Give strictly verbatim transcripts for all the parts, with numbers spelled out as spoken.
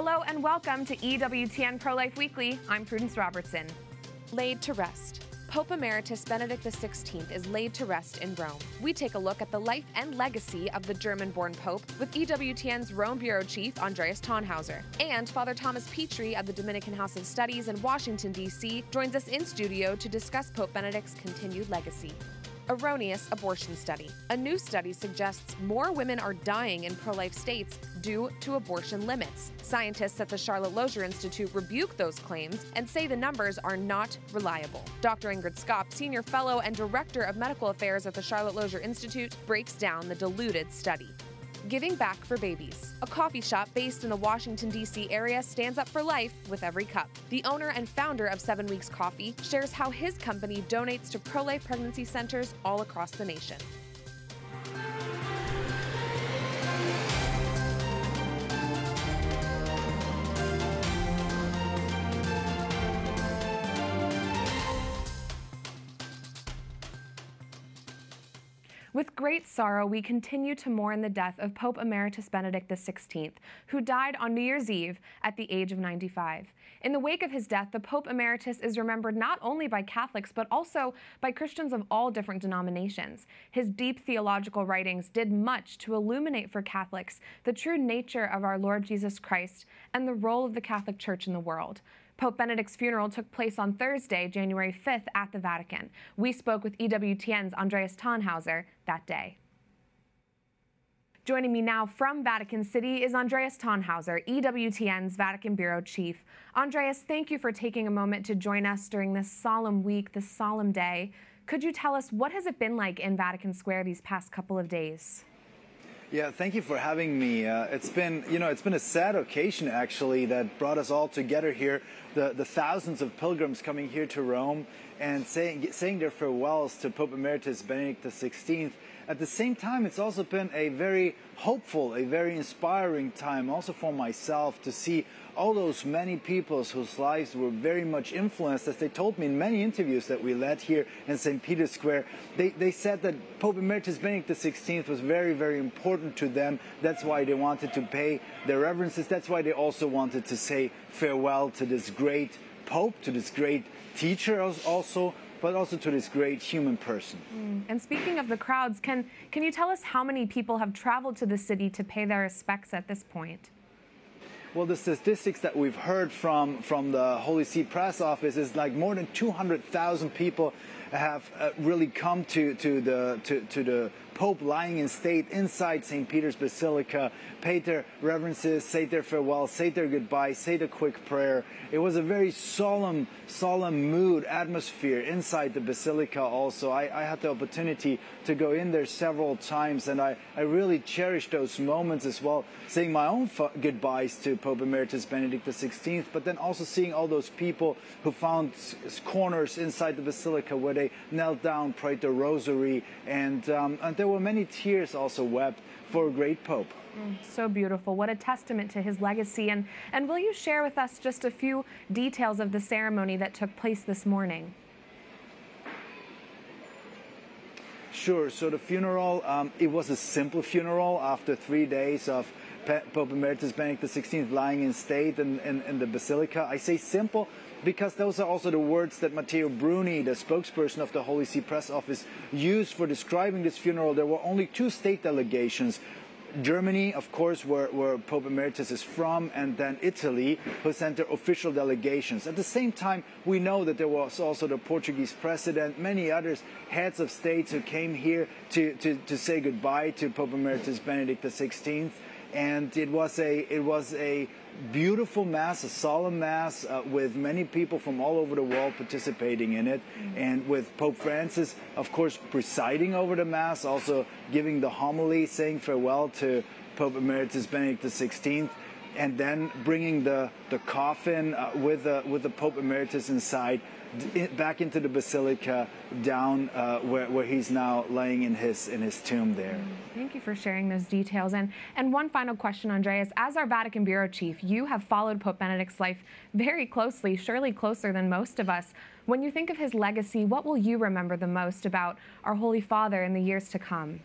Hello and welcome to E W T N Pro-Life Weekly. I'm Prudence Robertson. Laid to rest. Pope Emeritus Benedict the sixteenth is laid to rest in Rome. We take a look at the life and legacy of the German-born Pope with E W T N's Rome Bureau Chief Andreas Thonhauser. And Father Thomas Petri of the Dominican House of Studies in Washington, D C joins us in studio to discuss Pope Benedict's continued legacy. Erroneous abortion study. A new study suggests more women are dying in pro-life states due to abortion limits. Scientists at the Charlotte Lozier Institute rebuke those claims and say the numbers are not reliable. Doctor Ingrid Skop, Senior Fellow and Director of Medical Affairs at the Charlotte Lozier Institute, breaks down the diluted study. Giving back for babies. A coffee shop based in the Washington, D C area stands up for life with every cup. The owner and founder of Seven Weeks Coffee shares how his company donates to pro-life pregnancy centers all across the nation. With great sorrow, we continue to mourn the death of Pope Emeritus Benedict the sixteenth, who died on New Year's Eve at the age of ninety-five. In the wake of his death, the Pope Emeritus is remembered not only by Catholics, but also by Christians of all different denominations. His deep theological writings did much to illuminate for Catholics the true nature of our Lord Jesus Christ and the role of the Catholic Church in the world. Pope Benedict's funeral took place on Thursday, January fifth, at the Vatican. We spoke with E W T N's Andreas Thonhauser that day. Joining me now from Vatican City is Andreas Thonhauser, E W T N's Vatican Bureau Chief. Andreas, thank you for taking a moment to join us during this solemn week, this solemn day. Could you tell us, what has it been like in Vatican Square these past couple of days? Yeah, thank you for having me. Uh, it's been, you know, it's been a sad occasion, actually, that brought us all together here. The, the thousands of pilgrims coming here to Rome and saying, saying their farewells to Pope Emeritus Benedict the sixteenth. At the same time, it's also been a very hopeful, a very inspiring time also for myself to see all those many peoples whose lives were very much influenced, as they told me in many interviews that we led here in Saint Peter's Square. They, they said that Pope Emeritus Benedict the sixteenth was very, very important to them. That's why they wanted to pay their reverences. That's why they also wanted to say farewell to this great Pope, to this great teacher also, but also to this great human person. Mm. And speaking of the crowds, can, can you tell us how many people have traveled to the city to pay their respects at this point? Well, the statistics that we've heard from, from the Holy See Press Office is like more than two hundred thousand people have uh, really come to, to, the, to, to the Pope lying in state inside Saint Peter's Basilica, paid their reverences, said their farewell, said their goodbye, said a quick prayer. It was a very solemn, solemn mood, atmosphere inside the Basilica also. I, I had the opportunity to go in there several times, and I, I really cherished those moments as well, saying my own f- goodbyes to Pope Emeritus Benedict the sixteenth, but then also seeing all those people who found s- corners inside the Basilica where they knelt down, prayed the rosary, and, um, and there were many tears also wept for a great Pope. Mm, so beautiful. What a testament to his legacy. And, and will you share with us just a few details of the ceremony that took place this morning? Sure. So the funeral, um, it was a simple funeral after three days of Pope Emeritus Benedict the sixteenth lying in state in, in, in the Basilica. I say simple because those are also the words that Matteo Bruni, the spokesperson of the Holy See Press Office, used for describing this funeral. There were only two state delegations. Germany, of course, where, where Pope Emeritus is from, and then Italy, who sent their official delegations. At the same time, we know that there was also the Portuguese president, many others, heads of states who came here to, to, to say goodbye to Pope Emeritus Benedict the sixteenth. And it was a it was a beautiful mass, a solemn mass, uh, with many people from all over the world participating in it, and with Pope Francis, of course, presiding over the mass, also giving the homily, saying farewell to Pope Emeritus Benedict the sixteenth, and then bringing the the coffin uh, with the with the Pope Emeritus inside back into the Basilica, down uh, where, where he's now laying in his in his tomb there. Thank you for sharing those details. And and one final question, Andreas. As our Vatican Bureau Chief, you have followed Pope Benedict's life very closely, surely closer than most of us. When you think of his legacy, what will you remember the most about our Holy Father in the years to come?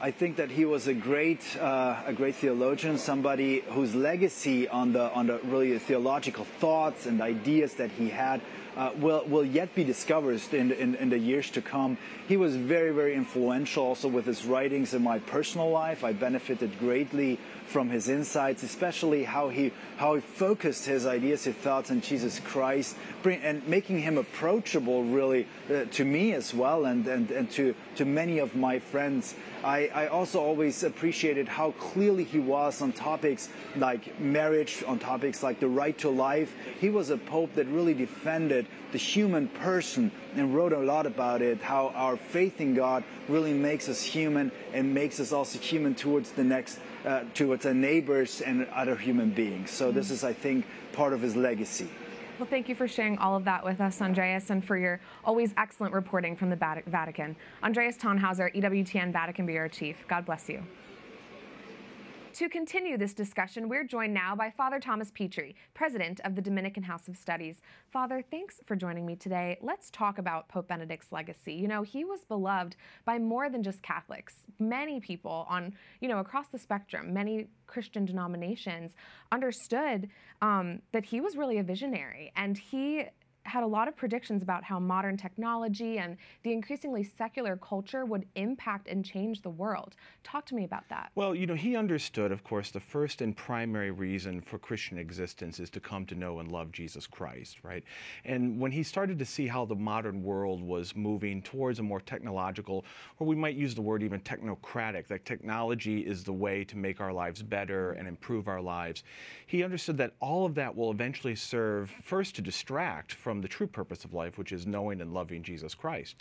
I think that he was a great, uh, a great theologian, somebody whose legacy on the on the really theological thoughts and ideas that he had uh, will will yet be discovered in, in in the years to come. He was very very influential also with his writings in my personal life. I benefited greatly from his insights, especially how he how he focused his ideas, his thoughts on Jesus Christ, bring, and making him approachable really uh, to me as well, and and and to to many of my friends. I. I also always appreciated how clearly he was on topics like marriage, on topics like the right to life. He was a pope that really defended the human person and wrote a lot about it, how our faith in God really makes us human and makes us also human towards the next, uh, towards our neighbors and other human beings. So this is, I think, part of his legacy. Well, thank you for sharing all of that with us, Andreas, and for your always excellent reporting from the Vatican. Andreas Thonhauser, E W T N Vatican Bureau Chief, God bless you. To continue this discussion, we're joined now by Father Thomas Petri, President of the Dominican House of Studies. Father, thanks for joining me today. Let's talk about Pope Benedict's legacy. You know, he was beloved by more than just Catholics. Many people on, you know, across the spectrum, many Christian denominations understood um, that he was really a visionary, and he had a lot of predictions about how modern technology and the increasingly secular culture would impact and change the world. Talk to me about that. Well, you know, he understood, of course, the first and primary reason for Christian existence is to come to know and love Jesus Christ, right? And when he started to see how the modern world was moving towards a more technological, or we might use the word even technocratic, that technology is the way to make our lives better and improve our lives, he understood that all of that will eventually serve first to distract from the true purpose of life, which is knowing and loving Jesus Christ,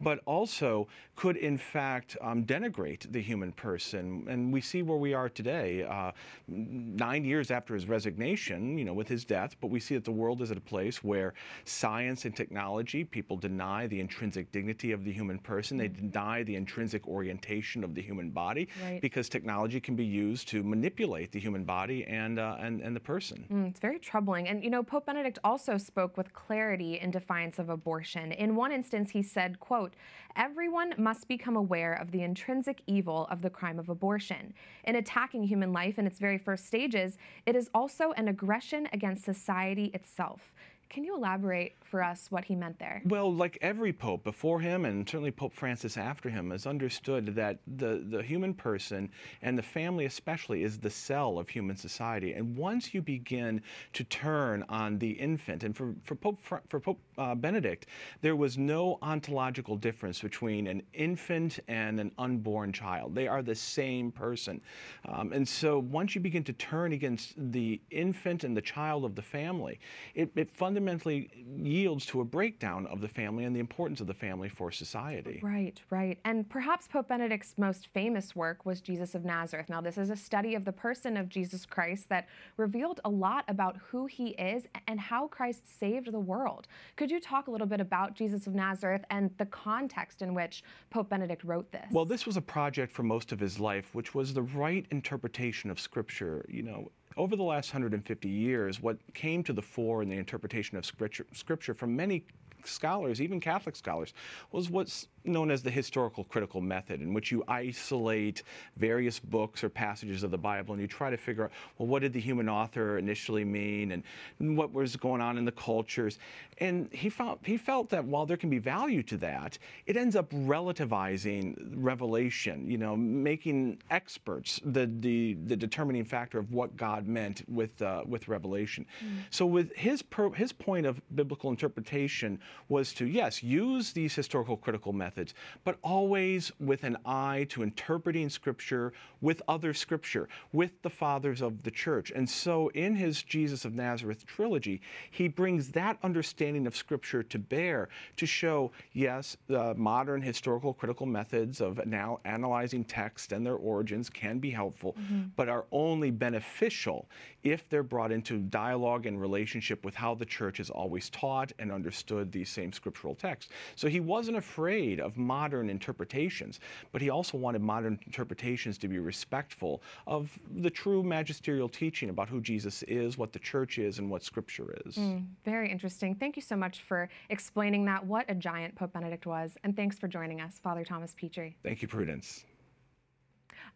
but also could in fact um, denigrate the human person. And we see where we are today, uh, nine years after his resignation, you know, with his death, but we see that the world is at a place where science and technology, people deny the intrinsic dignity of the human person, they deny the intrinsic orientation of the human body, right, because technology can be used to manipulate the human body and, uh, and, and the person. Mm, it's very troubling. And, you know, Pope Benedict also spoke with clarity Clarity in defiance of abortion. In one instance, he said, quote, "Everyone must become aware of the intrinsic evil of the crime of abortion. In attacking human life in its very first stages, it is also an aggression against society itself." Can you elaborate for us what he meant there? Well, like every pope before him, and certainly Pope Francis after him, has understood that the, the human person, and the family especially, is the cell of human society. And once you begin to turn on the infant, and for, for Pope, for Pope uh, Benedict, there was no ontological difference between an infant and an unborn child. They are the same person. Um, and so once you begin to turn against the infant and the child of the family, it, it fundamentally fundamentally yields to a breakdown of the family and the importance of the family for society. Right, right. And perhaps Pope Benedict's most famous work was Jesus of Nazareth. Now, this is a study of the person of Jesus Christ that revealed a lot about who he is and how Christ saved the world. Could you talk a little bit about Jesus of Nazareth and the context in which Pope Benedict wrote this? Well, this was a project for most of his life, which was the right interpretation of Scripture. You know, over the last one hundred fifty years, what came to the fore in the interpretation of Scripture, scripture from many scholars, even Catholic scholars, was what's known as the historical critical method, in which you isolate various books or passages of the Bible and you try to figure out, well, what did the human author initially mean and what was going on in the cultures? And he found, he felt that while there can be value to that, it ends up relativizing revelation, you know, making experts the the, the determining factor of what God meant with uh, with revelation. Mm-hmm. So with his per, his point of biblical interpretation was to, yes, use these historical critical methods, Methods, but always with an eye to interpreting Scripture with other Scripture, with the fathers of the Church. And so in his Jesus of Nazareth trilogy, he brings that understanding of Scripture to bear to show, yes, uh, modern historical critical methods of now analyzing text and their origins can be helpful, mm-hmm. but are only beneficial if they're brought into dialogue and relationship with how the Church has always taught and understood these same scriptural texts. So he wasn't afraid of modern interpretations, but he also wanted modern interpretations to be respectful of the true magisterial teaching about who Jesus is, what the Church is, and what Scripture is. Mm, very interesting. Thank you so much for explaining that, what a giant Pope Benedict was, and thanks for joining us, Father Thomas Petri. Thank you, Prudence.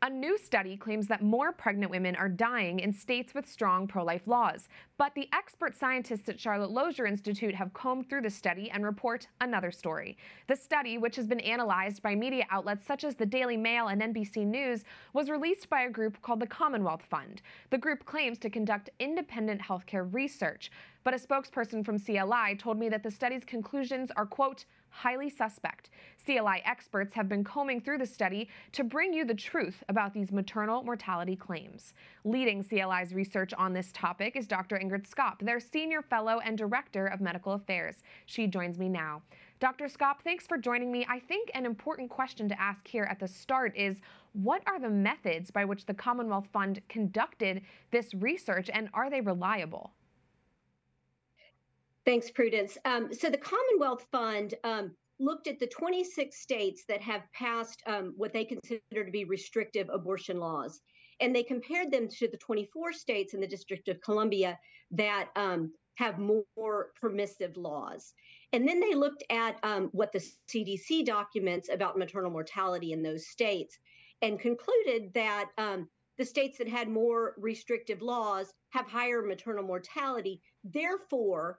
A new study claims that more pregnant women are dying in states with strong pro-life laws. But the expert scientists at Charlotte Lozier Institute have combed through the study and report another story. The study, which has been analyzed by media outlets such as the Daily Mail and N B C News, was released by a group called the Commonwealth Fund. The group claims to conduct independent healthcare research. But a spokesperson from C L I told me that the study's conclusions are, quote, highly suspect. C L I experts have been combing through the study to bring you the truth about these maternal mortality claims. Leading C L I's research on this topic is Doctor Ingrid Skop, their senior fellow and director of medical affairs. She joins me now. Doctor Skop, thanks for joining me. I think an important question to ask here at the start is, what are the methods by which the Commonwealth Fund conducted this research, and are they reliable? Thanks, Prudence. Um, so the Commonwealth Fund um, looked at the twenty-six states that have passed um, what they consider to be restrictive abortion laws, and they compared them to the twenty-four states in the District of Columbia that um, have more permissive laws. And then they looked at um, what the C D C documents about maternal mortality in those states and concluded that um, the states that had more restrictive laws have higher maternal mortality. Therefore,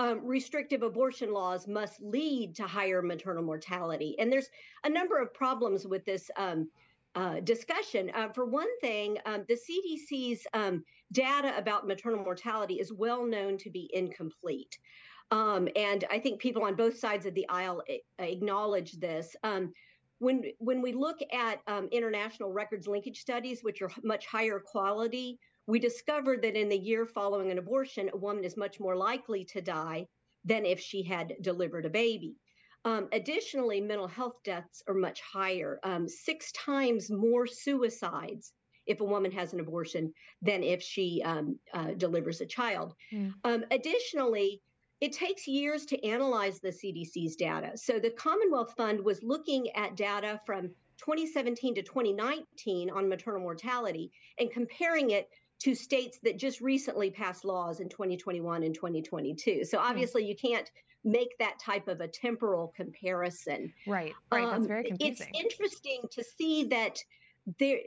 Um, restrictive abortion laws must lead to higher maternal mortality. And there's a number of problems with this um, uh, discussion. Uh, for one thing, um, the C D C's um, data about maternal mortality is well known to be incomplete. Um, and I think people on both sides of the aisle acknowledge this. Um, when, when we look at um, international records linkage studies, which are much higher quality, we discovered that in the year following an abortion, a woman is much more likely to die than if she had delivered a baby. Um, additionally, mental health deaths are much higher, um, six times more suicides if a woman has an abortion than if she um, uh, delivers a child. Mm. Um, additionally, it takes years to analyze the C D C's data. So the Commonwealth Fund was looking at data from twenty seventeen to twenty nineteen on maternal mortality and comparing it to states that just recently passed laws in twenty twenty-one and twenty twenty-two. So obviously you can't make that type of a temporal comparison. Right, right, um, that's very confusing. It's interesting to see that there,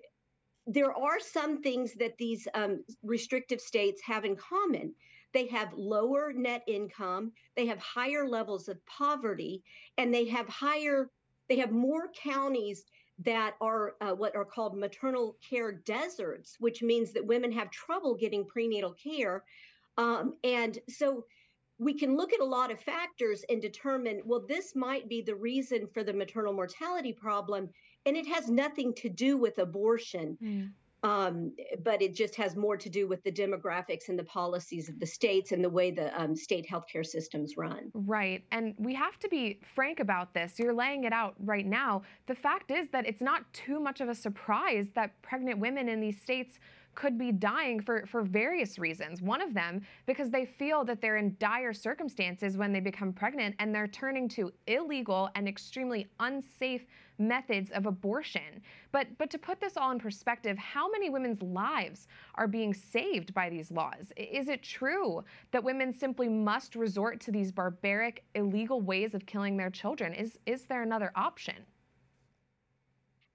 there are some things that these um, restrictive states have in common. They have lower net income, they have higher levels of poverty, and they have higher, they have more counties that are uh, what are called maternal care deserts, which means that women have trouble getting prenatal care. Um, and so we can look at a lot of factors and determine, well, this might be the reason for the maternal mortality problem, and it has nothing to do with abortion. Mm. Um, but it just has more to do with the demographics and the policies of the states and the way the um, state healthcare systems run. Right. And we have to be frank about this. You're laying it out right now. The fact is that it's not too much of a surprise that pregnant women in these states could be dying for, for various reasons. One of them, because they feel that they're in dire circumstances when they become pregnant and they're turning to illegal and extremely unsafe methods of abortion. But, but to put this all in perspective, how many women's lives are being saved by these laws? Is it true that women simply must resort to these barbaric, illegal ways of killing their children? Is, is there another option?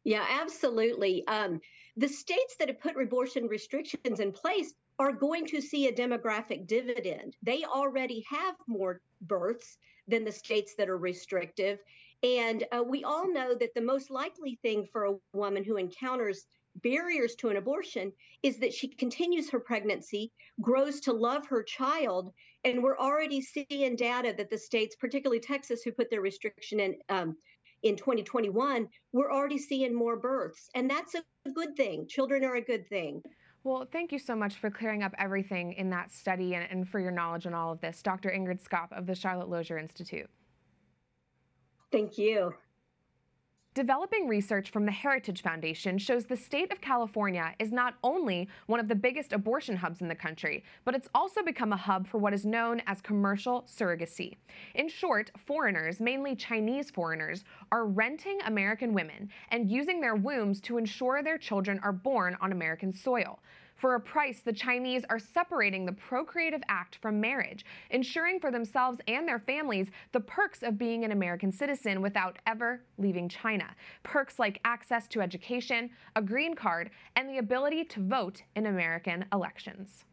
Yeah, absolutely. Um, the states that have put abortion restrictions in place are going to see a demographic dividend. They already have more births than the states that are restrictive. And uh, we all know that the most likely thing for a woman who encounters barriers to an abortion is that she continues her pregnancy, grows to love her child, and we're already seeing data that the states, particularly Texas, who put their restriction in, um, in twenty twenty-one, we're already seeing more births. And that's a good thing. Children are a good thing. Well, thank you so much for clearing up everything in that study and, and for your knowledge on all of this. Doctor Ingrid Skop of the Charlotte Lozier Institute. Thank you. Developing research from the Heritage Foundation shows the state of California is not only one of the biggest abortion hubs in the country, but it's also become a hub for what is known as commercial surrogacy. In short, foreigners, mainly Chinese foreigners, are renting American women and using their wombs to ensure their children are born on American soil. For a price, the Chinese are separating the procreative act from marriage, ensuring for themselves and their families the perks of being an American citizen without ever leaving China. Perks like access to education, a green card, and the ability to vote in American elections.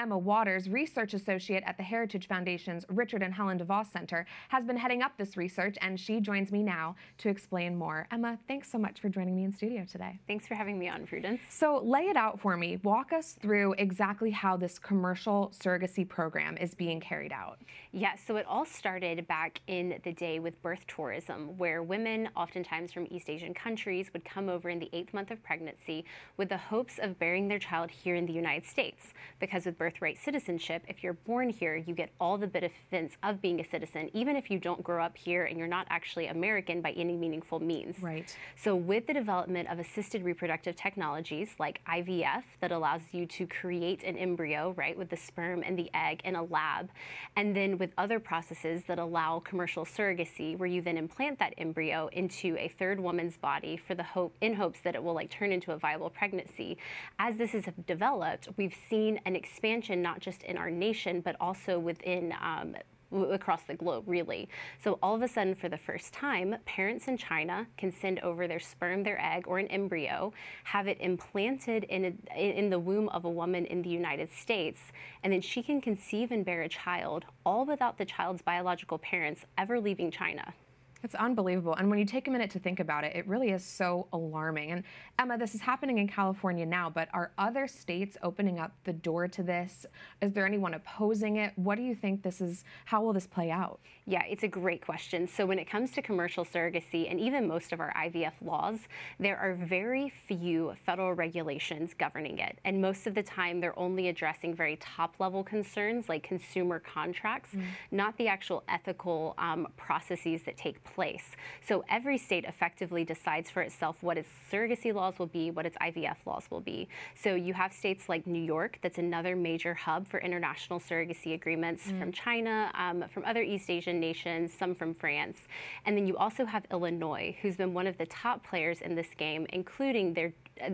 Emma Waters, research associate at the Heritage Foundation's Richard and Helen DeVos Center, has been heading up this research, and she joins me now to explain more. Emma, thanks so much for joining me in studio today. Thanks for having me on, Prudence. So lay it out for me. Walk us through exactly how this commercial surrogacy program is being carried out. Yeah, so it all started back in the day with birth tourism, where women, oftentimes from East Asian countries, would come over in the eighth month of pregnancy with the hopes of bearing their child here in the United States, because with birth birthright citizenship, if you're born here, you get all the benefits of being a citizen, even if you don't grow up here and you're not actually American by any meaningful means. Right. So with the development of assisted reproductive technologies like I V F that allows you to create an embryo, right, with the sperm and the egg in a lab, and then with other processes that allow commercial surrogacy, where you then implant that embryo into a third woman's body for the hope, in hopes that it will like turn into a viable pregnancy. As this is developed, we've seen an expansion not just in our nation, but also within um, w- across the globe, really. So all of a sudden, for the first time, parents in China can send over their sperm, their egg, or an embryo, have it implanted in, a, in the womb of a woman in the United States, and then she can conceive and bear a child, all without the child's biological parents ever leaving China. It's unbelievable. And when you take a minute to think about it, it really is so alarming. And Emma, this is happening in California now, but are other states opening up the door to this? Is there anyone opposing it? What do you think this is? How will this play out? Yeah, it's a great question. So when it comes to commercial surrogacy and even most of our I V F laws, there are very few federal regulations governing it. And most of the time, they're only addressing very top-level concerns like consumer contracts, mm-hmm. not the actual ethical um, processes that take place. place. So every state effectively decides for itself what its surrogacy laws will be, what its I V F laws will be. So you have states like New York, that's another major hub for international surrogacy agreements mm. from China, um, from other East Asian nations, some from France. And then you also have Illinois, who's been one of the top players in this game, including their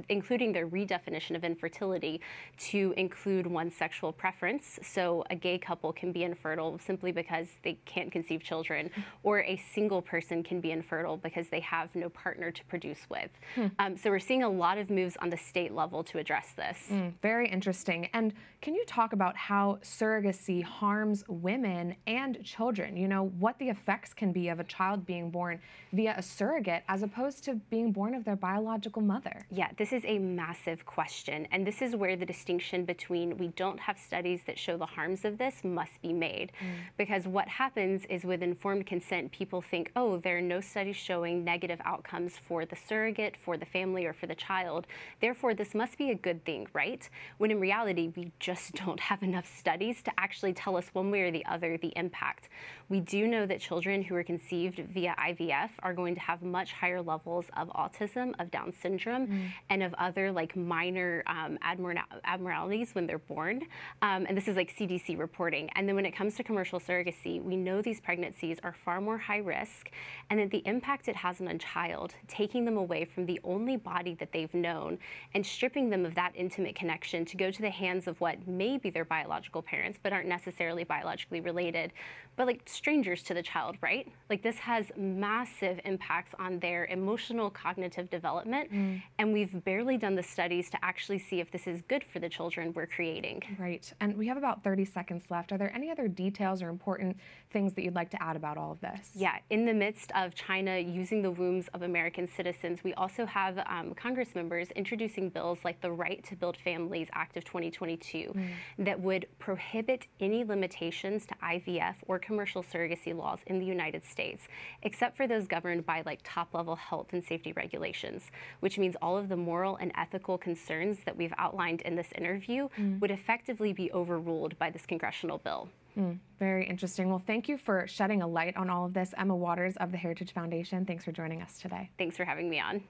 including their redefinition of infertility to include one sexual preference. So a gay couple can be infertile simply because they can't conceive children, or a single person can be infertile because they have no partner to produce with. Hmm. Um, so we're seeing a lot of moves on the state level to address this. Mm, very interesting. And can you talk about how surrogacy harms women and children? You know, what the effects can be of a child being born via a surrogate as opposed to being born of their biological mother? Yeah. This is a massive question, and this is where the distinction between we don't have studies that show the harms of this must be made. Mm. Because what happens is with informed consent, people think, oh, there are no studies showing negative outcomes for the surrogate, for the family, or for the child. Therefore, this must be a good thing, right? When in reality, we just don't have enough studies to actually tell us one way or the other the impact. We do know that children who are conceived via I V F are going to have much higher levels of autism, of Down syndrome, mm. and of other like minor um, abnormalities when they're born. Um, and this is like C D C reporting. And then when it comes to commercial surrogacy, we know these pregnancies are far more high risk, and that the impact it has on a child, taking them away from the only body that they've known and stripping them of that intimate connection to go to the hands of what may be their biological parents, but aren't necessarily biologically related, but like strangers to the child, right? Like this has massive impacts on their emotional, cognitive development. Mm. And we We've barely done the studies to actually see if this is good for the children we're creating. Right. And we have about thirty seconds left. Are there any other details or important things that you'd like to add about all of this? Yeah. In the midst of China using the wombs of American citizens, we also have um, Congress members introducing bills like the Right to Build Families Act of twenty twenty-two mm. that would prohibit any limitations to I V F or commercial surrogacy laws in the United States, except for those governed by like top-level health and safety regulations, which means all of the the moral and ethical concerns that we've outlined in this interview mm. would effectively be overruled by this congressional bill. Mm. Very interesting. Well, thank you for shedding a light on all of this. Emma Waters of the Heritage Foundation, thanks for joining us today. Thanks for having me on.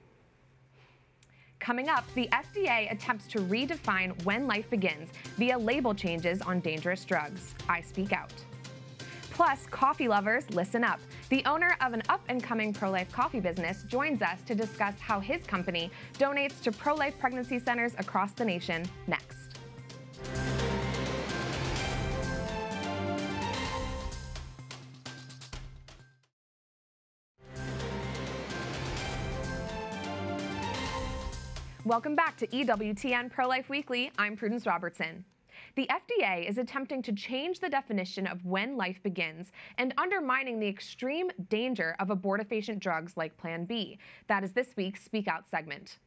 Coming up, the F D A attempts to redefine when life begins via label changes on dangerous drugs. I speak out. Plus, coffee lovers, listen up. The owner of an up-and-coming pro-life coffee business joins us to discuss how his company donates to pro-life pregnancy centers across the nation next. Welcome back to E W T N Pro-Life Weekly. I'm Prudence Robertson. The F D A is attempting to change the definition of when life begins and undermining the extreme danger of abortifacient drugs like Plan B. That is this week's Speak Out segment.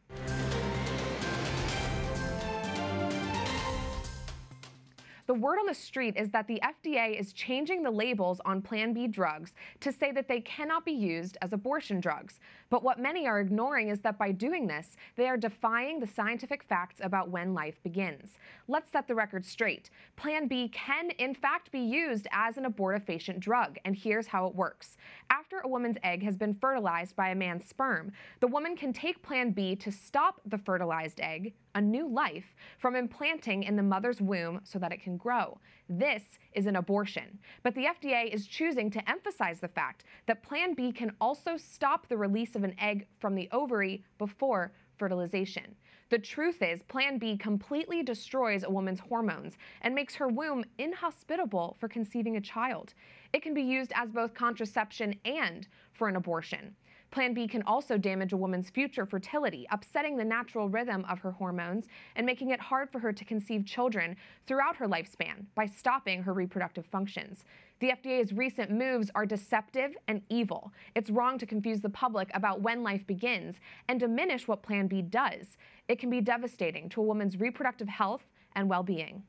The word on the street is that the F D A is changing the labels on Plan B drugs to say that they cannot be used as abortion drugs. But what many are ignoring is that by doing this, they are defying the scientific facts about when life begins. Let's set the record straight. Plan B can, in fact, be used as an abortifacient drug, and here's how it works. After a woman's egg has been fertilized by a man's sperm, the woman can take Plan B to stop the fertilized egg, a new life, from implanting in the mother's womb so that it can grow. This is an abortion. But the F D A is choosing to emphasize the fact that Plan B can also stop the release of an egg from the ovary before fertilization. The truth is, Plan B completely destroys a woman's hormones and makes her womb inhospitable for conceiving a child. It can be used as both contraception and for an abortion. Plan B can also damage a woman's future fertility, upsetting the natural rhythm of her hormones and making it hard for her to conceive children throughout her lifespan by stopping her reproductive functions. The F D A's recent moves are deceptive and evil. It's wrong to confuse the public about when life begins and diminish what Plan B does. It can be devastating to a woman's reproductive health and well-being.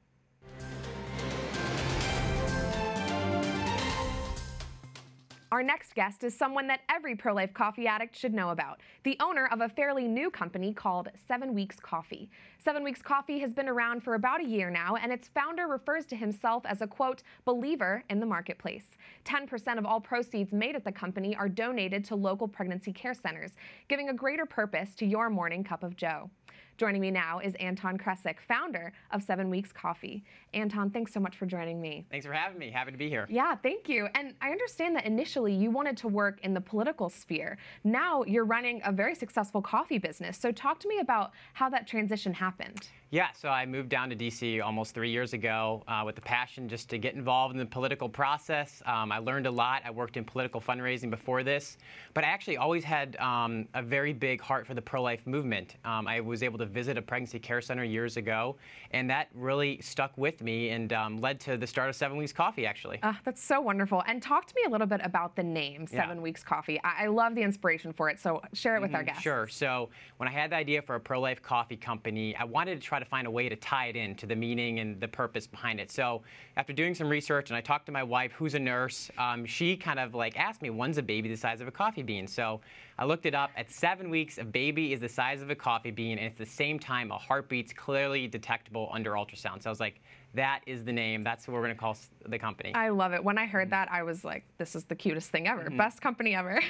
Our next guest is someone that every pro-life coffee addict should know about, the owner of a fairly new company called Seven Weeks Coffee. Seven Weeks Coffee has been around for about a year now, and its founder refers to himself as a, quote, believer in the marketplace. ten percent of all proceeds made at the company are donated to local pregnancy care centers, giving a greater purpose to your morning cup of joe. Joining me now is Anton Krasik, founder of Seven Weeks Coffee. Anton, thanks so much for joining me. Thanks for having me. Happy to be here. Yeah, thank you. And I understand that initially you wanted to work in the political sphere. Now you're running a very successful coffee business. So talk to me about how that transition happened. Yeah, so I moved down to D C almost three years ago uh, with the passion just to get involved in the political process. Um, I learned a lot. I worked in political fundraising before this, but I actually always had um, a very big heart for the pro-life movement. Um, I was able to visit a pregnancy care center years ago, and that really stuck with me and um, led to the start of Seven Weeks Coffee, actually. Uh, that's so wonderful. And talk to me a little bit about the name, Seven yeah. Weeks Coffee. I-, I love the inspiration for it, so share it with mm-hmm, our guests. Sure. So when I had the idea for a pro-life coffee company, I wanted to try to find a way to tie it in to the meaning and the purpose behind it. So after doing some research, and I talked to my wife, who's a nurse, um, she kind of like asked me, when's a baby the size of a coffee bean? So I looked it up. At seven weeks, a baby is the size of a coffee bean, and it's the same time a heartbeat's clearly detectable under ultrasound. So I was like, that is the name. That's what we're going to call the company. I love it. When I heard mm-hmm. that, I was like, this is the cutest thing ever. Mm-hmm. Best company ever.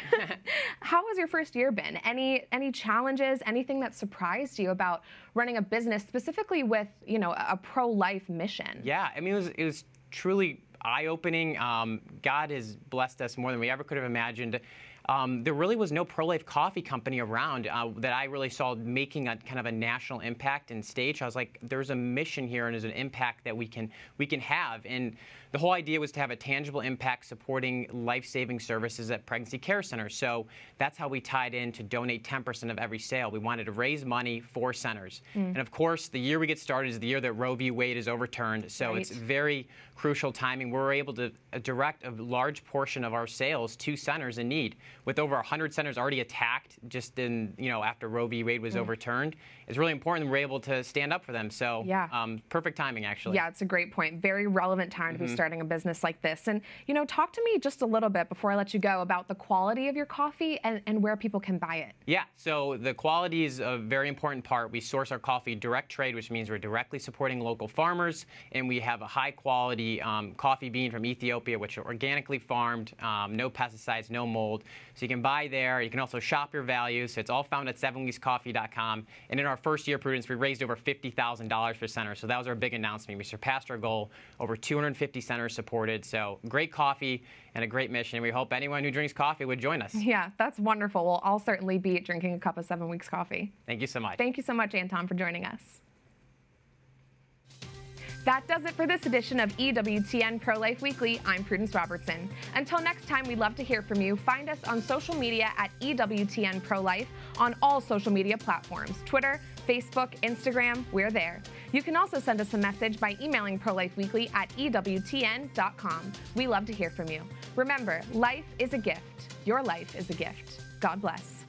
How has your first year been? Any any challenges, anything that surprised you about running a business specifically with, you know, a pro-life mission? Yeah, I mean, it was, it was truly eye-opening. Um, God has blessed us more than we ever could have imagined. Um, there really was no pro-life coffee company around uh, that I really saw making a kind of a national impact and stage. I was like, there's a mission here and there's an impact that we can we can have. And the whole idea was to have a tangible impact supporting life-saving services at pregnancy care centers. So that's how we tied in to donate ten percent of every sale. We wanted to raise money for centers. Mm. And of course, the year we get started is the year that Roe v. Wade is overturned. So right. It's very crucial timing. We're able to direct a large portion of our sales to centers in need. With over one hundred centers already attacked just in, you know, after Roe v. Wade was mm. overturned, it's really important that we're able to stand up for them. So yeah. um, perfect timing, actually. Yeah, it's a great point. Very relevant time mm-hmm. to be starting a business like this. And, you know, talk to me just a little bit before I let you go about the quality of your coffee and, and where people can buy it. Yeah, so the quality is a very important part. We source our coffee direct trade, which means we're directly supporting local farmers, and we have a high-quality um, coffee bean from Ethiopia, which are organically farmed, um, no pesticides, no mold. So you can buy there. You can also shop your values. So it's all found at seven weeks coffee dot com. And in our first year, Prudence, we raised over fifty thousand dollars for centers. So that was our big announcement. We surpassed our goal. Over two hundred fifty centers supported. So great coffee and a great mission. We hope anyone who drinks coffee would join us. Yeah, that's wonderful. We'll all certainly be drinking a cup of Seven Weeks Coffee. Thank you so much. Thank you so much, Anton, for joining us. That does it for this edition of E W T N Pro-Life Weekly. I'm Prudence Robertson. Until next time, we'd love to hear from you. Find us on social media at E W T N Pro-Life on all social media platforms, Twitter, Facebook, Instagram, we're there. You can also send us a message by emailing prolifeweekly at E W T N dot com. We love to hear from you. Remember, life is a gift. Your life is a gift. God bless.